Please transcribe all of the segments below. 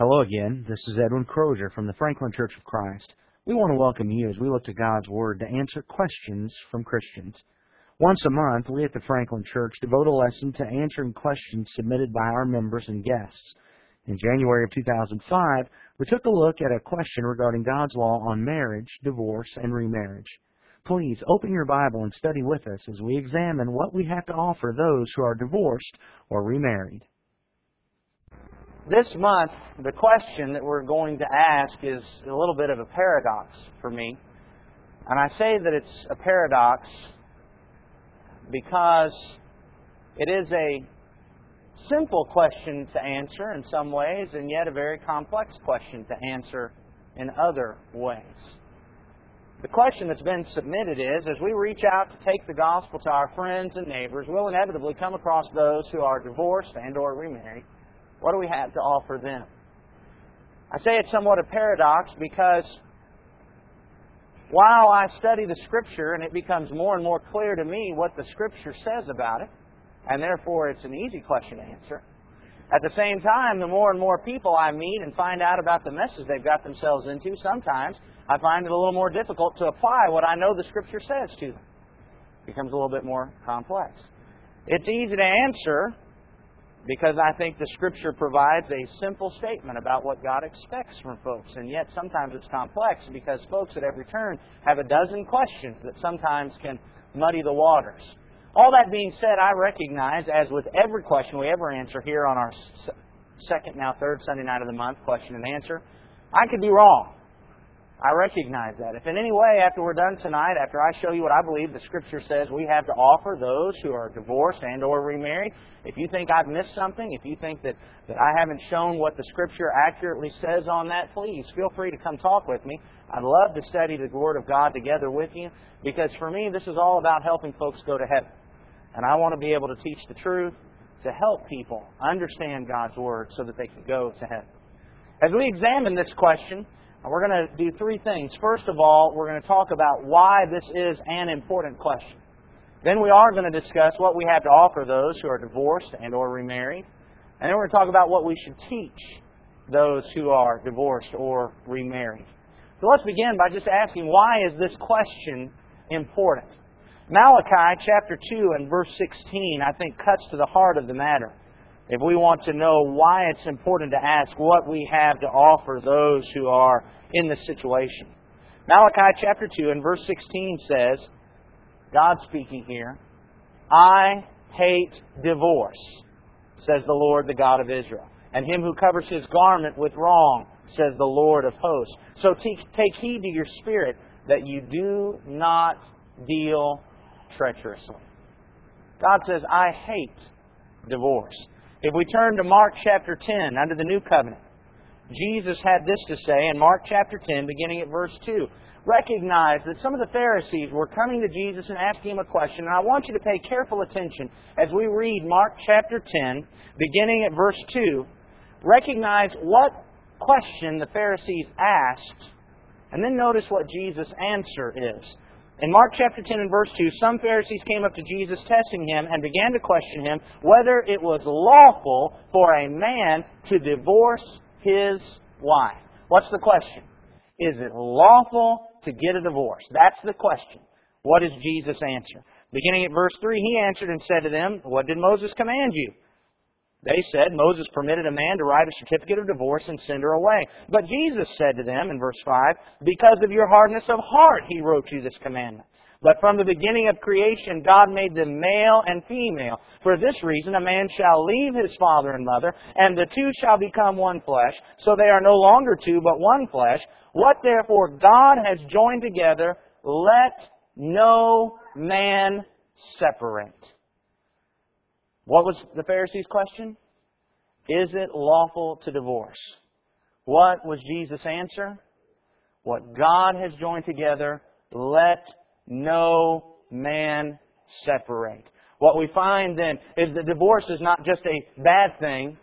Hello again. This is Edwin Crozier from the Franklin Church of Christ. We want to welcome you as we look to God's Word to answer questions from Christians. Once a month, we at the Franklin Church devote a lesson to answering questions submitted by our members and guests. In January of 2005, we took a look at a question regarding God's law on marriage, divorce, and remarriage. Please open your Bible and study with us as we examine what we have to offer those who are divorced or remarried. This month, the question that we're going to ask is a little bit of a paradox for me. And I say that it's a paradox because it is a simple question to answer in some ways, and yet a very complex question to answer in other ways. The question that's been submitted is, as we reach out to take the gospel to our friends and neighbors, we'll inevitably come across those who are divorced and or remarried. What do we have to offer them? I say it's somewhat a paradox because while I study the Scripture and it becomes more and more clear to me what the Scripture says about it, and therefore it's an easy question to answer, at the same time, the more and more people I meet and find out about the messes they've got themselves into, sometimes I find it a little more difficult to apply what I know the Scripture says to them. It becomes a little bit more complex. It's easy to answer because I think the Scripture provides a simple statement about what God expects from folks. And yet sometimes it's complex because folks at every turn have a dozen questions that sometimes can muddy the waters. All that being said, I recognize, as with every question we ever answer here on our third Sunday night of the month, question and answer, I could be wrong. I recognize that. If in any way, after we're done tonight, after I show you what I believe the Scripture says we have to offer those who are divorced and or remarried, if you think I've missed something, if you think that I haven't shown what the Scripture accurately says on that, please feel free to come talk with me. I'd love to study the Word of God together with you, because for me, this is all about helping folks go to heaven. And I want to be able to teach the truth to help people understand God's Word so that they can go to heaven. As we examine this question, we're going to do three things. First of all, we're going to talk about why this is an important question. Then we are going to discuss what we have to offer those who are divorced and or remarried. And then we're going to talk about what we should teach those who are divorced or remarried. So let's begin by just asking, why is this question important? Malachi chapter 2 and verse 16, I think, cuts to the heart of the matter. If we want to know why it's important to ask what we have to offer those who are in this situation. Malachi chapter 2 and verse 16 says, God speaking here, I hate divorce, says the Lord, the God of Israel, and him who covers his garment with wrong, says the Lord of hosts. So take heed to your spirit that you do not deal treacherously. God says, I hate divorce. If we turn to Mark chapter 10, under the New Covenant, Jesus had this to say in Mark chapter 10, beginning at verse 2. Recognize that some of the Pharisees were coming to Jesus and asking him a question, and I want you to pay careful attention as we read Mark chapter 10, beginning at verse 2. Recognize what question the Pharisees asked, and then notice what Jesus' answer is. In Mark chapter 10 and verse 2, some Pharisees came up to Jesus testing him and began to question him whether it was lawful for a man to divorce his wife. What's the question? Is it lawful to get a divorce? That's the question. What is Jesus' answer? Beginning at verse 3, he answered and said to them, What did Moses command you? They said, Moses permitted a man to write a certificate of divorce and send her away. But Jesus said to them, in verse 5, Because of your hardness of heart, he wrote you this commandment. But from the beginning of creation, God made them male and female. For this reason, a man shall leave his father and mother, and the two shall become one flesh. So they are no longer two, but one flesh. What therefore God has joined together, let no man separate. What was the Pharisees' question? Is it lawful to divorce? What was Jesus' answer? What God has joined together, let no man separate. What we find then is that divorce is not just a bad thing.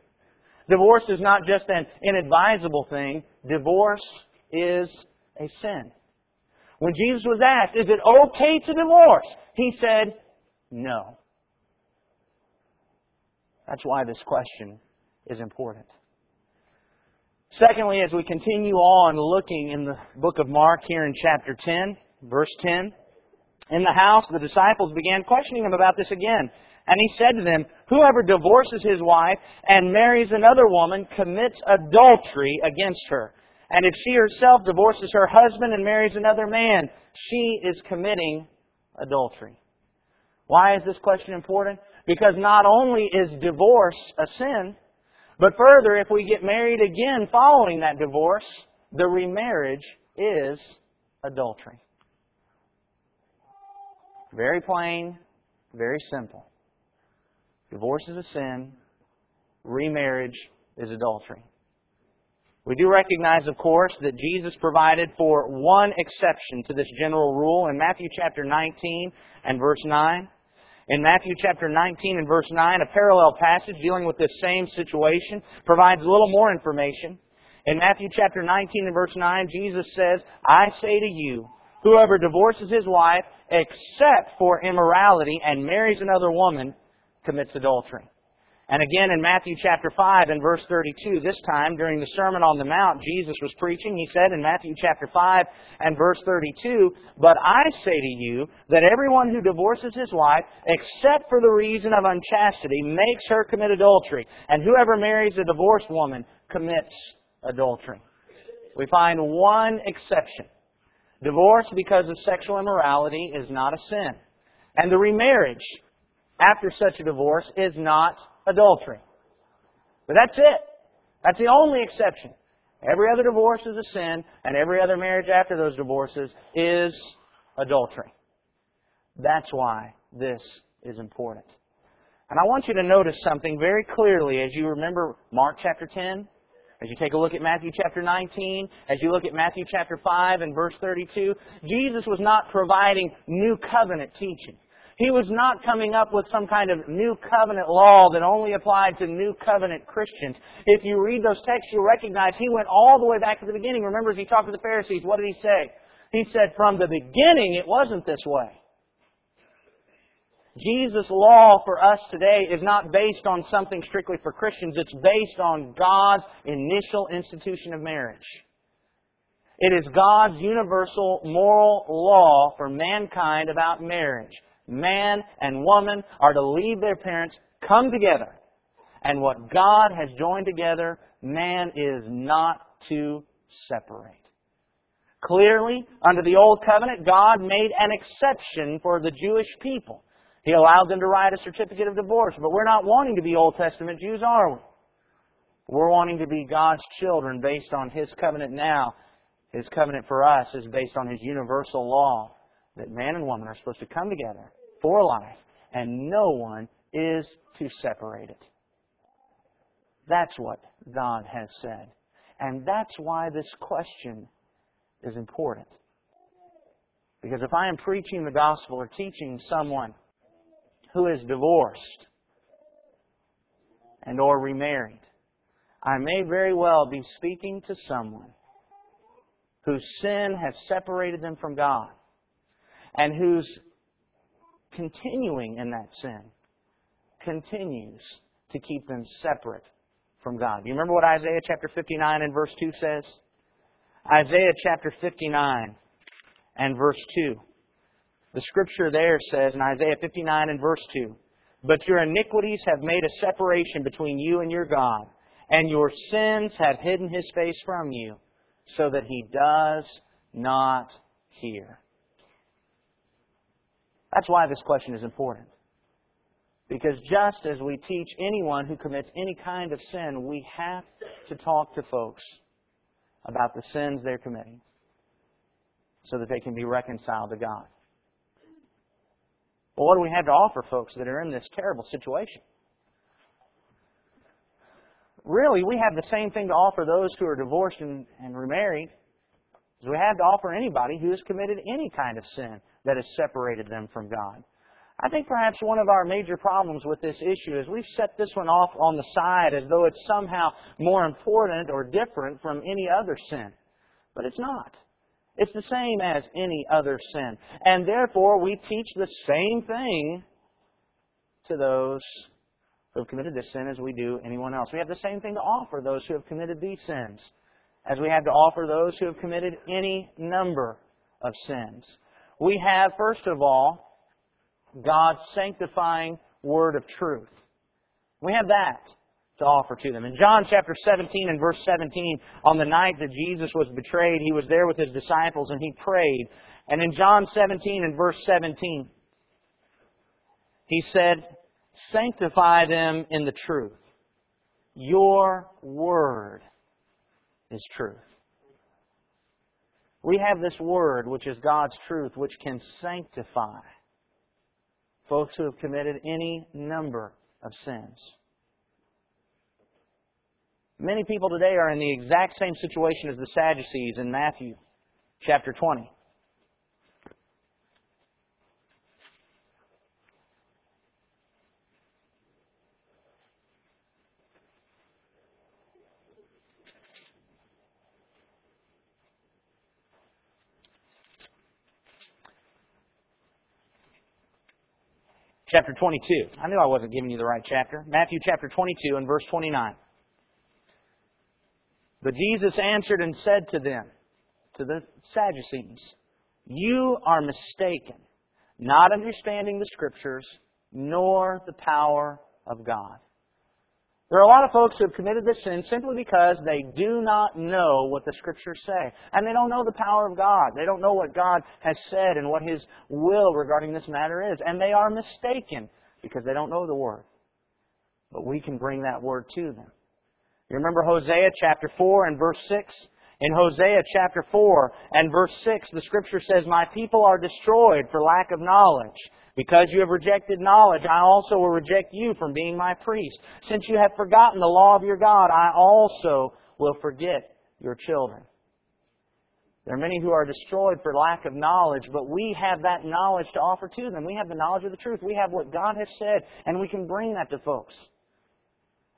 Divorce is not just an inadvisable thing. Divorce is a sin. When Jesus was asked, is it okay to divorce? He said, no. That's why this question is important. Secondly, as we continue on looking in the book of Mark here in chapter 10, verse 10, in the house the disciples began questioning him about this again. And he said to them, "Whoever divorces his wife and marries another woman commits adultery against her. And if she herself divorces her husband and marries another man, she is committing adultery." Why is this question important? Because not only is divorce a sin, but further, if we get married again following that divorce, the remarriage is adultery. Very plain, very simple. Divorce is a sin. Remarriage is adultery. We do recognize, of course, that Jesus provided for one exception to this general rule in Matthew chapter 19 and verse 9. In Matthew chapter 19 and verse 9, a parallel passage dealing with this same situation provides a little more information. In Matthew chapter 19 and verse 9, Jesus says, "I say to you, whoever divorces his wife except for immorality and marries another woman commits adultery." And again in Matthew chapter 5 and verse 32, this time during the Sermon on the Mount, Jesus was preaching. He said in Matthew chapter 5 and verse 32, "But I say to you that everyone who divorces his wife, except for the reason of unchastity, makes her commit adultery. And whoever marries a divorced woman commits adultery." We find one exception. Divorce because of sexual immorality is not a sin. And the remarriage after such a divorce is not adultery. But that's it. That's the only exception. Every other divorce is a sin, and every other marriage after those divorces is adultery. That's why this is important. And I want you to notice something very clearly as you remember Mark chapter 10, as you take a look at Matthew chapter 19, as you look at Matthew chapter 5 and verse 32, Jesus was not providing new covenant teaching. He was not coming up with some kind of new covenant law that only applied to new covenant Christians. If you read those texts, you'll recognize he went all the way back to the beginning. Remember, as he talked to the Pharisees, what did he say? He said, from the beginning, it wasn't this way. Jesus' law for us today is not based on something strictly for Christians. It's based on God's initial institution of marriage. It is God's universal moral law for mankind about marriage. Man and woman are to leave their parents, come together. And what God has joined together, man is not to separate. Clearly, under the Old Covenant, God made an exception for the Jewish people. He allowed them to write a certificate of divorce. But we're not wanting to be Old Testament Jews, are we? We're wanting to be God's children based on His covenant now. His covenant for us is based on His universal law that man and woman are supposed to come together for life, and no one is to separate it. That's what God has said. And that's why this question is important. Because if I am preaching the gospel or teaching someone who is divorced and or remarried, I may very well be speaking to someone whose sin has separated them from God, and who's continuing in that sin continues to keep them separate from God. Do you remember what Isaiah chapter 59 and verse 2 says? Isaiah chapter 59 and verse 2. The scripture there says in Isaiah 59 and verse 2, "But your iniquities have made a separation between you and your God, and your sins have hidden His face from you, so that He does not hear." That's why this question is important. Because just as we teach anyone who commits any kind of sin, we have to talk to folks about the sins they're committing so that they can be reconciled to God. Well, what do we have to offer folks that are in this terrible situation? Really, we have the same thing to offer those who are divorced and remarried as we have to offer anybody who has committed any kind of sin that has separated them from God. I think perhaps one of our major problems with this issue is we've set this one off on the side as though it's somehow more important or different from any other sin. But it's not. It's the same as any other sin. And therefore, we teach the same thing to those who have committed this sin as we do anyone else. We have the same thing to offer those who have committed these sins as we have to offer those who have committed any number of sins. We have, first of all, God's sanctifying word of truth. We have that to offer to them. In John chapter 17 and verse 17, on the night that Jesus was betrayed, He was there with His disciples and He prayed. And in John 17 and verse 17, He said, "Sanctify them in the truth. Your word is truth." We have this word, which is God's truth, which can sanctify folks who have committed any number of sins. Many people today are in the exact same situation as the Sadducees in Matthew chapter 20. Chapter 22. I knew I wasn't giving you the right chapter. Matthew chapter 22 and verse 29. "But Jesus answered and said to them," to the Sadducees, "You are mistaken, not understanding the Scriptures, nor the power of God." There are a lot of folks who have committed this sin simply because they do not know what the Scriptures say. And they don't know the power of God. They don't know what God has said and what His will regarding this matter is. And they are mistaken because they don't know the Word. But we can bring that Word to them. You remember Hosea chapter 4 and verse 6? In Hosea chapter 4 and verse 6, the Scripture says, "My people are destroyed for lack of knowledge. Because you have rejected knowledge, I also will reject you from being my priest. Since you have forgotten the law of your God, I also will forget your children." There are many who are destroyed for lack of knowledge, but we have that knowledge to offer to them. We have the knowledge of the truth. We have what God has said, and we can bring that to folks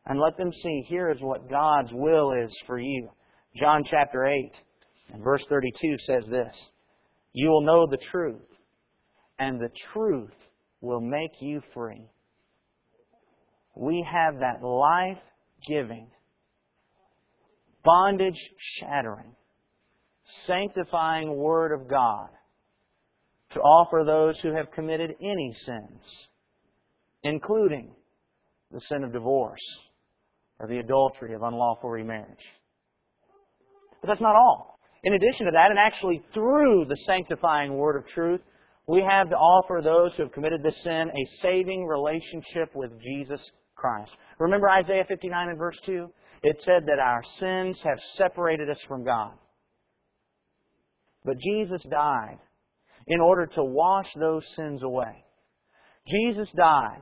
and let them see, here is what God's will is for you. John chapter 8 and verse 32 says this, "You will know the truth, and the truth will make you free." We have that life-giving, bondage-shattering, sanctifying Word of God to offer those who have committed any sins, including the sin of divorce or the adultery of unlawful remarriage. But that's not all. In addition to that, and actually through the sanctifying Word of truth, we have to offer those who have committed this sin a saving relationship with Jesus Christ. Remember Isaiah 59 and verse 2? It said that our sins have separated us from God. But Jesus died in order to wash those sins away. Jesus died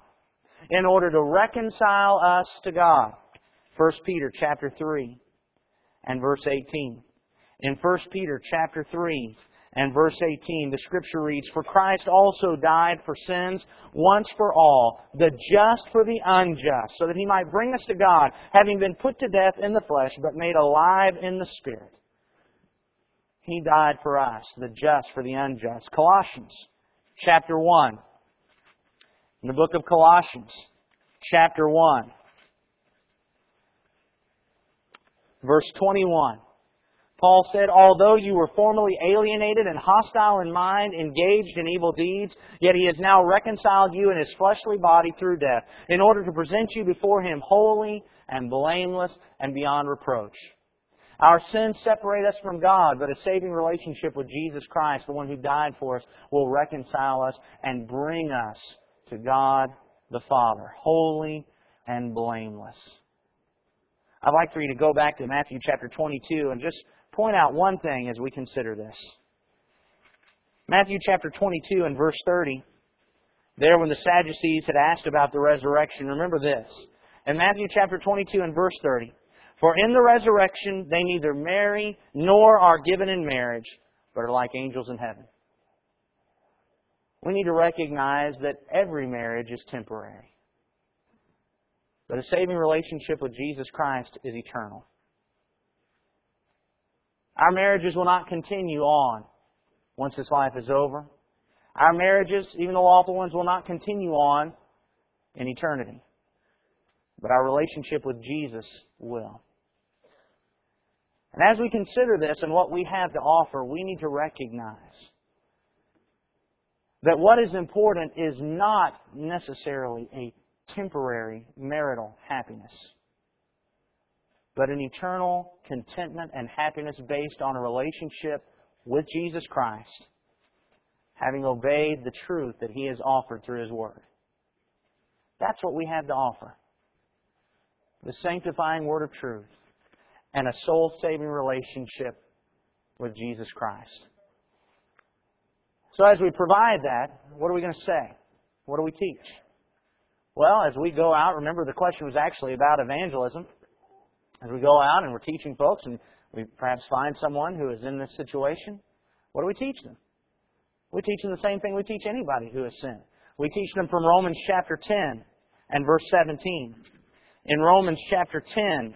in order to reconcile us to God. 1 Peter chapter 3 and verse 18. In 1 Peter chapter 3, and verse 18, the Scripture reads, "For Christ also died for sins once for all, the just for the unjust, so that He might bring us to God, having been put to death in the flesh, but made alive in the Spirit." He died for us, the just for the unjust. Colossians chapter 1. In the book of Colossians, chapter 1, verse 21. Paul said, "Although you were formerly alienated and hostile in mind, engaged in evil deeds, yet He has now reconciled you in His fleshly body through death, in order to present you before Him holy and blameless and beyond reproach." Our sins separate us from God, but a saving relationship with Jesus Christ, the one who died for us, will reconcile us and bring us to God the Father, holy and blameless. I'd like for you to go back to Matthew chapter 22 and just point out one thing as we consider this. Matthew chapter 22 and verse 30. There when the Sadducees had asked about the resurrection, remember this. In Matthew chapter 22 and verse 30. "For in the resurrection they neither marry nor are given in marriage, but are like angels in heaven." We need to recognize that every marriage is temporary. But a saving relationship with Jesus Christ is eternal. Our marriages will not continue on once this life is over. Our marriages, even the lawful ones, will not continue on in eternity. But our relationship with Jesus will. And as we consider this and what we have to offer, we need to recognize that what is important is not necessarily a temporary marital happiness, but an eternal contentment and happiness based on a relationship with Jesus Christ, having obeyed the truth that He has offered through His Word. That's what we have to offer. The sanctifying Word of truth and a soul-saving relationship with Jesus Christ. So as we provide that, what are we going to say? What do we teach? Well, as we go out, remember the question was actually about evangelism. As we go out and we're teaching folks and we perhaps find someone who is in this situation, what do we teach them? We teach them the same thing we teach anybody who has sinned. We teach them from Romans chapter 10 and verse 17. In Romans chapter 10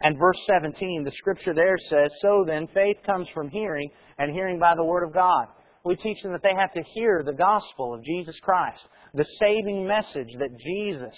and verse 17, the Scripture there says, "So then, faith comes from hearing, and hearing by the Word of God." We teach them that they have to hear the gospel of Jesus Christ, the saving message that Jesus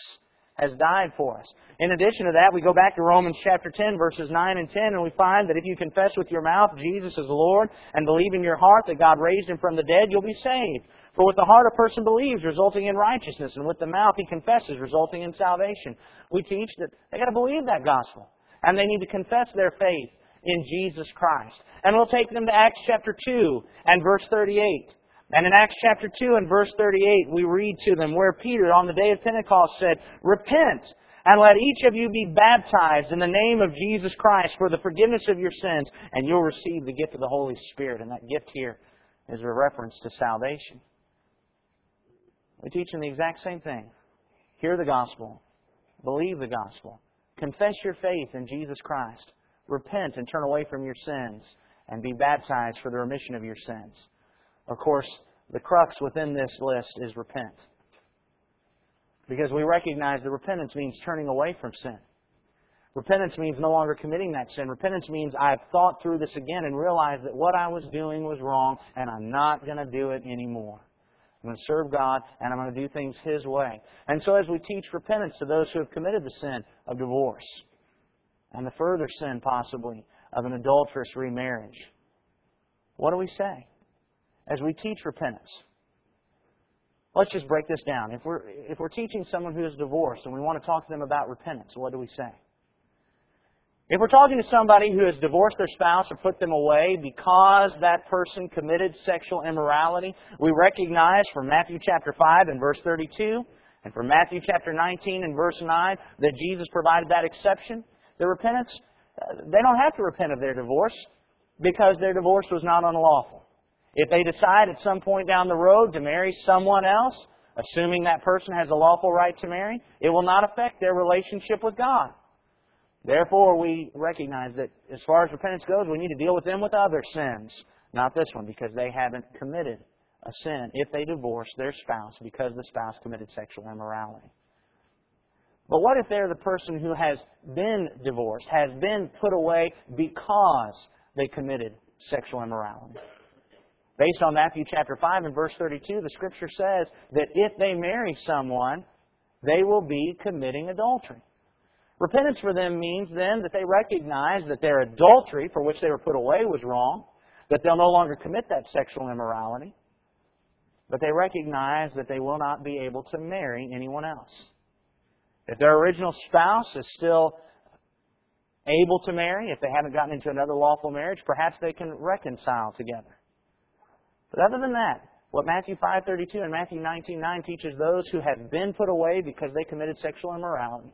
has died for us. In addition to that, we go back to Romans chapter 10, verses 9 and 10, and we find that if you confess with your mouth Jesus is Lord and believe in your heart that God raised Him from the dead, you'll be saved. For with the heart a person believes, resulting in righteousness, and with the mouth he confesses, resulting in salvation. We teach that they've got to believe that gospel, and they need to confess their faith in Jesus Christ. And we'll take them to Acts chapter 2 and verse 38. And in Acts chapter 2 and verse 38, we read to them where Peter on the day of Pentecost said, "Repent and let each of you be baptized in the name of Jesus Christ for the forgiveness of your sins, and you'll receive the gift of the Holy Spirit." And that gift here is a reference to salvation. We teach them the exact same thing. Hear the gospel. Believe the gospel. Confess your faith in Jesus Christ. Repent and turn away from your sins and be baptized for the remission of your sins. Of course, the crux within this list is repent. Because we recognize that repentance means turning away from sin. Repentance means no longer committing that sin. Repentance means I've thought through this again and realized that what I was doing was wrong and I'm not going to do it anymore. I'm going to serve God and I'm going to do things His way. And so as we teach repentance to those who have committed the sin of divorce, and the further sin, possibly, of an adulterous remarriage. What do we say as we teach repentance? Let's just break this down. If we're teaching someone who is divorced and we want to talk to them about repentance, what do we say? If we're talking to somebody who has divorced their spouse or put them away because that person committed sexual immorality, we recognize from Matthew chapter 5 and verse 32, and from Matthew chapter 19 and verse 9, that Jesus provided that exception. The repentance, they don't have to repent of their divorce because their divorce was not unlawful. If they decide at some point down the road to marry someone else, assuming that person has a lawful right to marry, it will not affect their relationship with God. Therefore, we recognize that as far as repentance goes, we need to deal with them with other sins, not this one, because they haven't committed a sin if they divorce their spouse because the spouse committed sexual immorality. But what if they're the person who has been divorced, has been put away because they committed sexual immorality? Based on Matthew chapter 5 and verse 32, the Scripture says that if they marry someone, they will be committing adultery. Repentance for them means then that they recognize that their adultery for which they were put away was wrong, that they'll no longer commit that sexual immorality, but they recognize that they will not be able to marry anyone else. If their original spouse is still able to marry, if they haven't gotten into another lawful marriage, perhaps they can reconcile together. But other than that, what Matthew 5:32 and Matthew 19:9 teaches those who have been put away because they committed sexual immorality,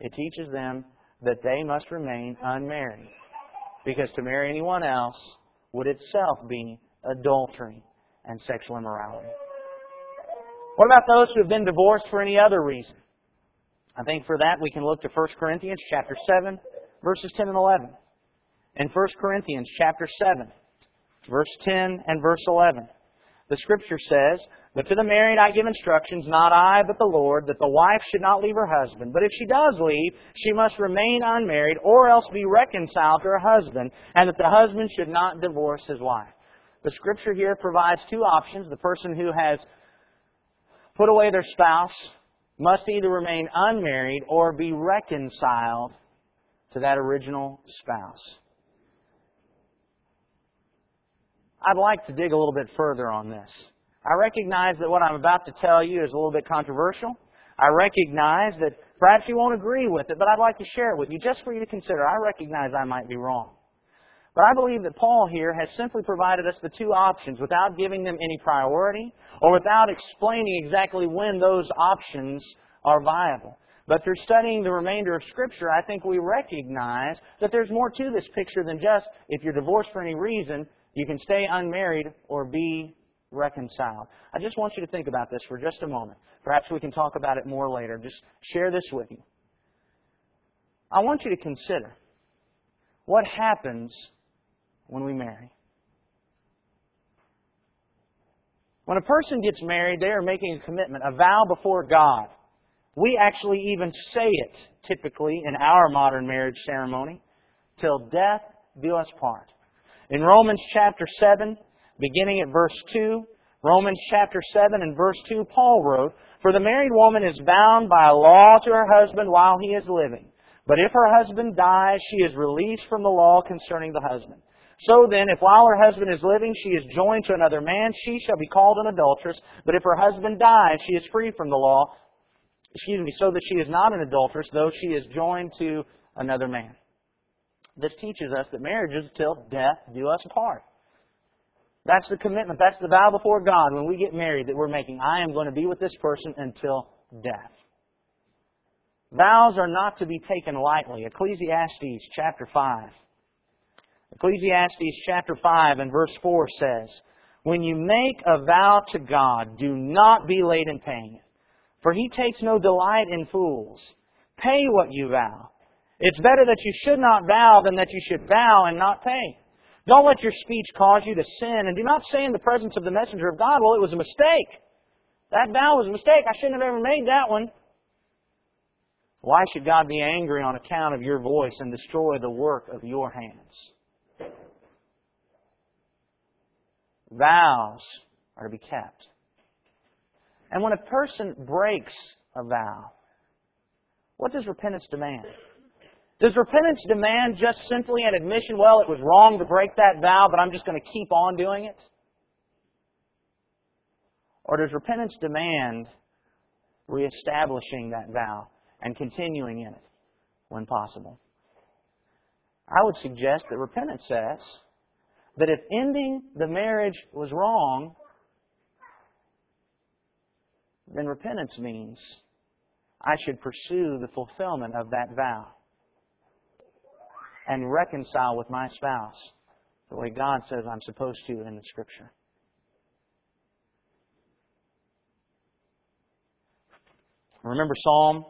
it teaches them that they must remain unmarried, because to marry anyone else would itself be adultery and sexual immorality. What about those who have been divorced for any other reason? I think for that we can look to 1 Corinthians chapter 7, verses 10 and 11. In 1 Corinthians chapter 7, verse 10 and verse 11, the Scripture says, "But to the married I give instructions, not I, but the Lord, that the wife should not leave her husband. But if she does leave, she must remain unmarried, or else be reconciled to her husband, and that the husband should not divorce his wife." The Scripture here provides two options. The person who has put away their spouse must either remain unmarried or be reconciled to that original spouse. I'd like to dig a little bit further on this. I recognize that what I'm about to tell you is a little bit controversial. I recognize that perhaps you won't agree with it, but I'd like to share it with you just for you to consider. I recognize I might be wrong. But I believe that Paul here has simply provided us the two options without giving them any priority or without explaining exactly when those options are viable. But through studying the remainder of Scripture, I think we recognize that there's more to this picture than just, if you're divorced for any reason, you can stay unmarried or be reconciled. I just want you to think about this for just a moment. Perhaps we can talk about it more later. Just share this with you. I want you to consider what happens when we marry. When a person gets married, they are making a commitment, a vow before God. We actually even say it, typically, in our modern marriage ceremony, till death do us part. In Romans chapter 7, beginning at verse 2, Romans chapter 7 and verse 2, Paul wrote, "For the married woman is bound by a law to her husband while he is living. But if her husband dies, she is released from the law concerning the husband. So then, if while her husband is living she is joined to another man, she shall be called an adulteress. But if her husband dies, she is free from the law, so that she is not an adulteress, though she is joined to another man." This teaches us that marriage is till death do us part. That's the commitment. That's the vow before God when we get married that we're making. I am going to be with this person until death. Vows are not to be taken lightly. Ecclesiastes chapter 5. Ecclesiastes chapter 5 and verse 4 says, "When you make a vow to God, do not be late in paying it, for He takes no delight in fools. Pay what you vow. It's better that you should not vow than that you should vow and not pay. Don't let your speech cause you to sin, and do not say in the presence of the messenger of God, 'Well, it was a mistake. That vow was a mistake. I shouldn't have ever made that one.' Why should God be angry on account of your voice and destroy the work of your hands?" Vows are to be kept. And when a person breaks a vow, what does repentance demand? Does repentance demand just simply an admission, "Well, it was wrong to break that vow, but I'm just going to keep on doing it"? Or does repentance demand reestablishing that vow and continuing in it when possible? I would suggest that repentance says that if ending the marriage was wrong, then repentance means I should pursue the fulfillment of that vow and reconcile with my spouse the way God says I'm supposed to in the Scripture. Remember Psalm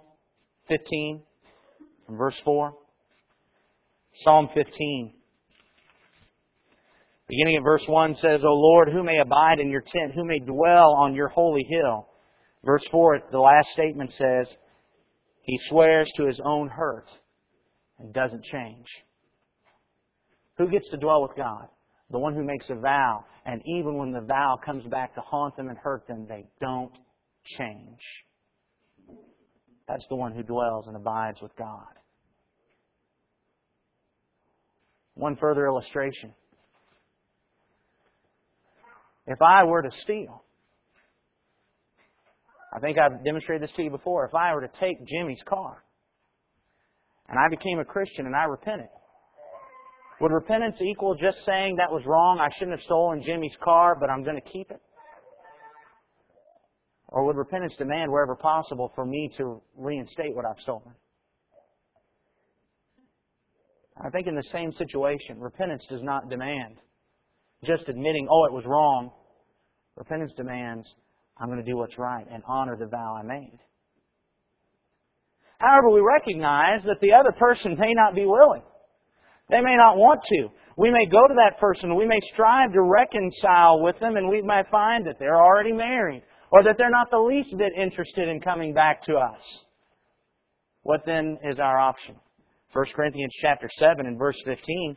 15 and verse 4? Psalm 15, beginning at verse 1, says, "O Lord, who may abide in your tent? Who may dwell on your holy hill?" Verse 4, the last statement says, "He swears to his own hurt and doesn't change." Who gets to dwell with God? The one who makes a vow. And even when the vow comes back to haunt them and hurt them, they don't change. That's the one who dwells and abides with God. One further illustration. If I were to steal, I think I've demonstrated this to you before. If I were to take Jimmy's car and I became a Christian and I repented, would repentance equal just saying that was wrong, I shouldn't have stolen Jimmy's car, but I'm going to keep it? Or would repentance demand, wherever possible, for me to reinstate what I've stolen? I think in the same situation, repentance does not demand just admitting, "Oh, it was wrong." Repentance demands, I'm going to do what's right and honor the vow I made. However, we recognize that the other person may not be willing. They may not want to. We may go to that person. We may strive to reconcile with them, and we may find that they're already married or that they're not the least bit interested in coming back to us. What then is our option? 1 Corinthians chapter 7 and verse 15,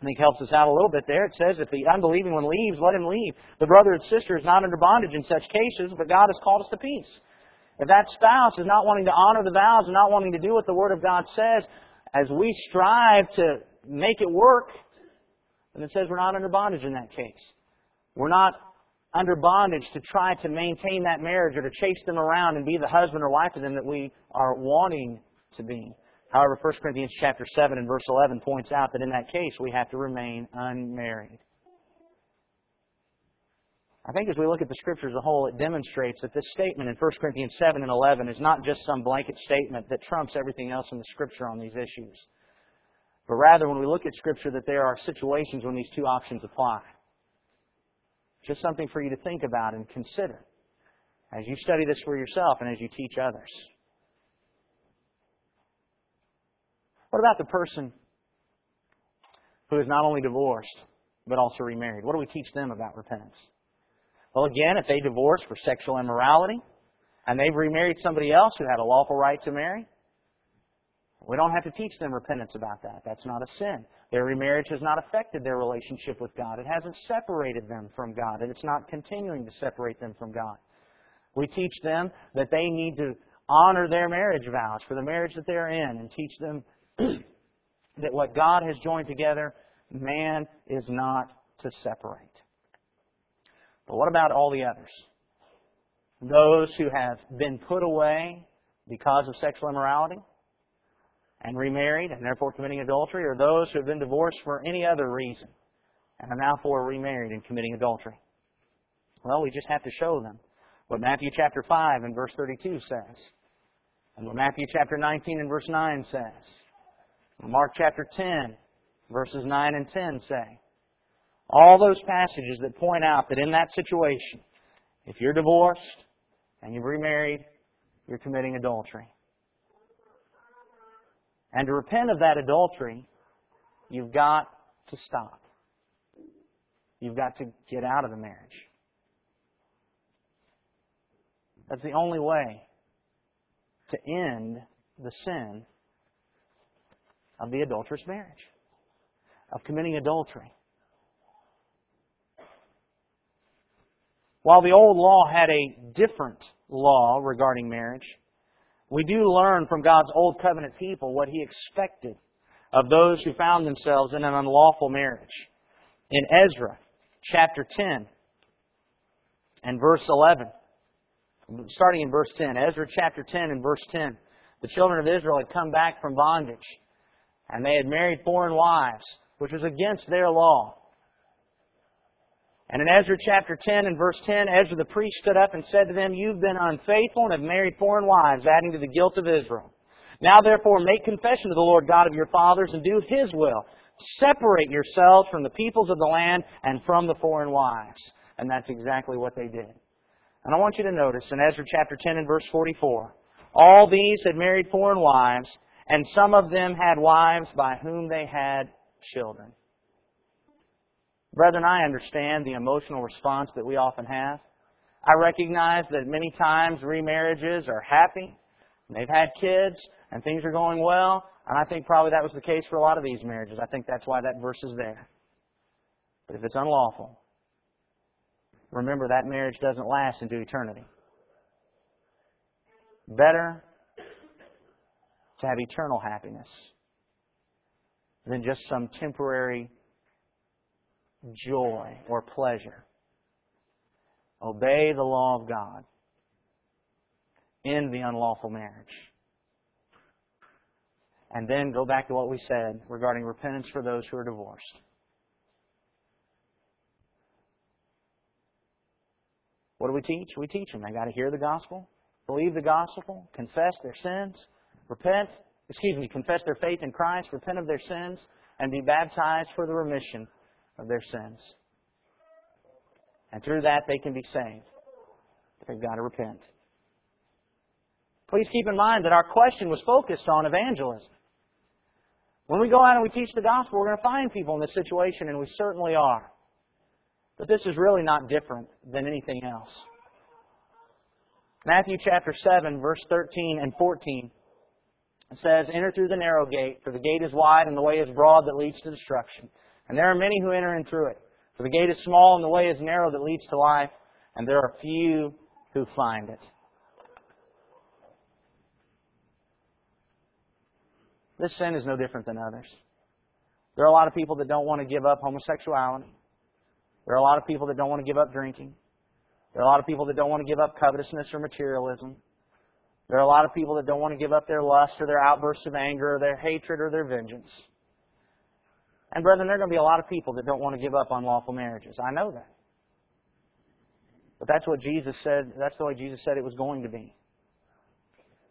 I think, helps us out a little bit there. It says, "If the unbelieving one leaves, let him leave. The brother and sister is not under bondage in such cases, but God has called us to peace." If that spouse is not wanting to honor the vows and not wanting to do what the Word of God says, as we strive to make it work, then it says we're not under bondage in that case. We're not under bondage to try to maintain that marriage or to chase them around and be the husband or wife to them that we are wanting to be. However, 1 Corinthians chapter 7 and verse 11 points out that in that case we have to remain unmarried. I think as we look at the Scripture as a whole, it demonstrates that this statement in 1 Corinthians 7 and 11 is not just some blanket statement that trumps everything else in the Scripture on these issues. But rather, when we look at Scripture, that there are situations when these two options apply. Just something for you to think about and consider as you study this for yourself and as you teach others. What about the person who is not only divorced, but also remarried? What do we teach them about repentance? Well, again, if they divorced for sexual immorality and they've remarried somebody else who had a lawful right to marry, we don't have to teach them repentance about that. That's not a sin. Their remarriage has not affected their relationship with God. It hasn't separated them from God, and it's not continuing to separate them from God. We teach them that they need to honor their marriage vows for the marriage that they're in and teach them that what God has joined together, man is not to separate. But what about all the others? Those who have been put away because of sexual immorality and remarried and therefore committing adultery, or those who have been divorced for any other reason and are now for remarried and committing adultery? Well, we just have to show them what Matthew chapter 5 and verse 32 says, and what Matthew chapter 19 and verse 9 says, and Mark chapter 10 verses 9 and 10 say. All those passages that point out that in that situation, if you're divorced and you've remarried, you're committing adultery. And to repent of that adultery, you've got to stop. You've got to get out of the marriage. That's the only way to end the sin of the adulterous marriage, of committing adultery. While the old law had a different law regarding marriage, we do learn from God's old covenant people what He expected of those who found themselves in an unlawful marriage. In Ezra chapter 10 and verse 11, starting in verse 10, Ezra chapter 10 and verse 10, the children of Israel had come back from bondage and they had married foreign wives, which was against their law. And in Ezra chapter 10 and verse 10, Ezra the priest stood up and said to them, "You've been unfaithful and have married foreign wives, adding to the guilt of Israel. Now therefore make confession to the Lord God of your fathers and do His will. Separate yourselves from the peoples of the land and from the foreign wives." And that's exactly what they did. And I want you to notice in Ezra chapter 10 and verse 44, all these had married foreign wives, and some of them had wives by whom they had children. Brethren, I understand the emotional response that we often have. I recognize that many times remarriages are happy, and they've had kids, and things are going well, and I think probably that was the case for a lot of these marriages. I think that's why that verse is there. But if it's unlawful, remember that marriage doesn't last into eternity. Better to have eternal happiness than just some temporary joy or pleasure. Obey the law of God. End the unlawful marriage. And then go back to what we said regarding repentance for those who are divorced. What do we teach? We teach them. They've got to hear the gospel, believe the gospel, confess their sins, confess their faith in Christ, repent of their sins, and be baptized for the remission of their sins. And through that they can be saved. But they've got to repent. Please keep in mind that our question was focused on evangelism. When we go out and we teach the gospel, we're going to find people in this situation, and we certainly are. But this is really not different than anything else. Matthew chapter 7, verse 13 and 14 says, "Enter through the narrow gate, for the gate is wide and the way is broad that leads to destruction. And there are many who enter in through it. For the gate is small and the way is narrow that leads to life, and there are few who find it." This sin is no different than others. There are a lot of people that don't want to give up homosexuality. There are a lot of people that don't want to give up drinking. There are a lot of people that don't want to give up covetousness or materialism. There are a lot of people that don't want to give up their lust or their outbursts of anger or their hatred or their vengeance. And brethren, there are going to be a lot of people that don't want to give up unlawful marriages. I know that. But that's what Jesus said. That's the way Jesus said it was going to be.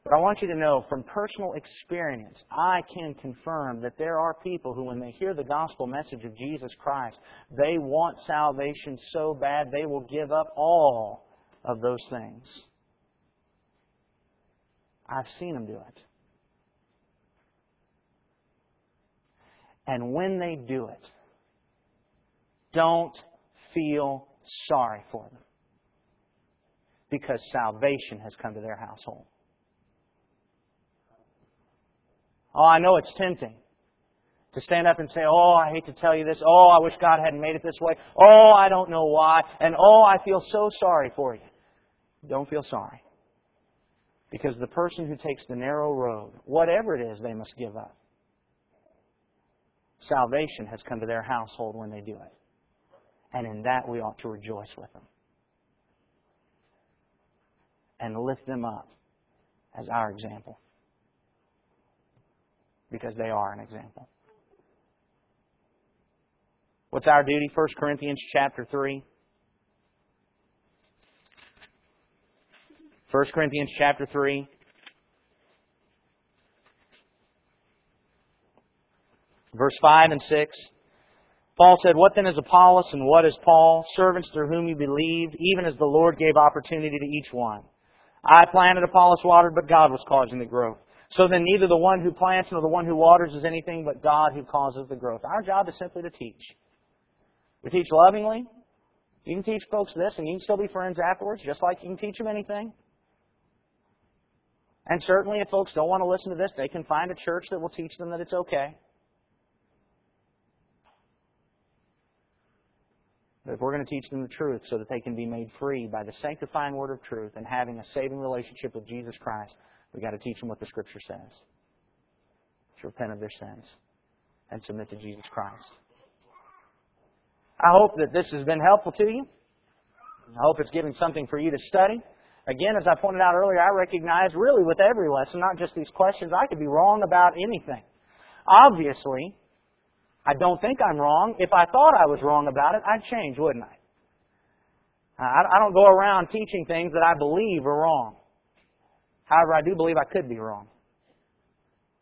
But I want you to know from personal experience, I can confirm that there are people who, when they hear the gospel message of Jesus Christ, they want salvation so bad they will give up all of those things. I've seen them do it. And when they do it, don't feel sorry for them, because salvation has come to their household. Oh, I know it's tempting to stand up and say, oh, I hate to tell you this. Oh, I wish God hadn't made it this way. Oh, I don't know why. And oh, I feel so sorry for you. Don't feel sorry. Because the person who takes the narrow road, whatever it is, they must give up. Salvation has come to their household when they do it. And in that we ought to rejoice with them. And lift them up as our example. Because they are an example. What's our duty? 1 Corinthians chapter 3. 1 Corinthians chapter 3. Verse 5 and 6. Paul said, "What then is Apollos and what is Paul? Servants through whom you believed, even as the Lord gave opportunity to each one. I planted, Apollos watered, but God was causing the growth. So then neither the one who plants nor the one who waters is anything but God who causes the growth." Our job is simply to teach. We teach lovingly. You can teach folks this and you can still be friends afterwards, just like you can teach them anything. And certainly if folks don't want to listen to this, they can find a church that will teach them that it's okay. But if we're going to teach them the truth so that they can be made free by the sanctifying word of truth and having a saving relationship with Jesus Christ, we've got to teach them what the Scripture says. To repent of their sins and submit to Jesus Christ. I hope that this has been helpful to you. I hope it's given something for you to study. Again, as I pointed out earlier, I recognize really with every lesson, not just these questions, I could be wrong about anything. Obviously, I don't think I'm wrong. If I thought I was wrong about it, I'd change, wouldn't I? I don't go around teaching things that I believe are wrong. However, I do believe I could be wrong.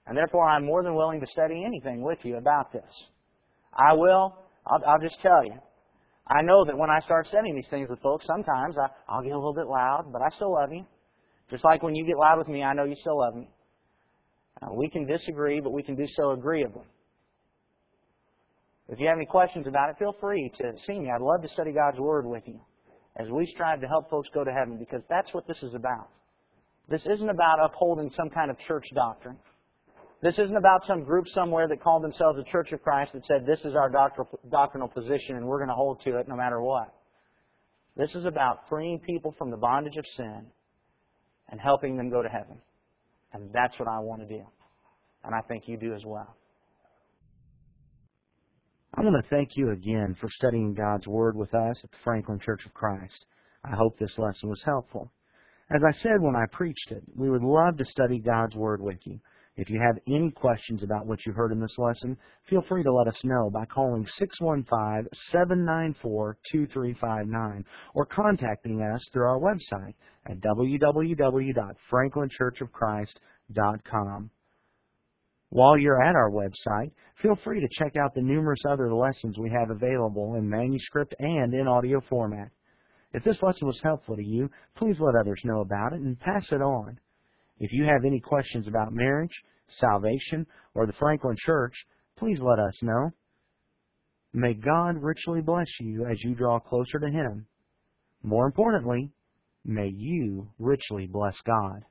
And therefore, I'm more than willing to study anything with you about this. I will. I'll just tell you. I know that when I start studying these things with folks, sometimes I'll get a little bit loud, but I still love you. Just like when you get loud with me, I know you still love me. We can disagree, but we can do so agreeably. If you have any questions about it, feel free to see me. I'd love to study God's Word with you as we strive to help folks go to heaven, because that's what this is about. This isn't about upholding some kind of church doctrine. This isn't about some group somewhere that called themselves the Church of Christ that said, this is our doctrinal position and we're going to hold to it no matter what. This is about freeing people from the bondage of sin and helping them go to heaven. And that's what I want to do. And I think you do as well. I want to thank you again for studying God's Word with us at the Franklin Church of Christ. I hope this lesson was helpful. As I said when I preached it, we would love to study God's Word with you. If you have any questions about what you heard in this lesson, feel free to let us know by calling 615-794-2359 or contacting us through our website at www.franklinchurchofchrist.com. While you're at our website, feel free to check out the numerous other lessons we have available in manuscript and in audio format. If this lesson was helpful to you, please let others know about it and pass it on. If you have any questions about marriage, salvation, or the Franklin Church, please let us know. May God richly bless you as you draw closer to Him. More importantly, may you richly bless God.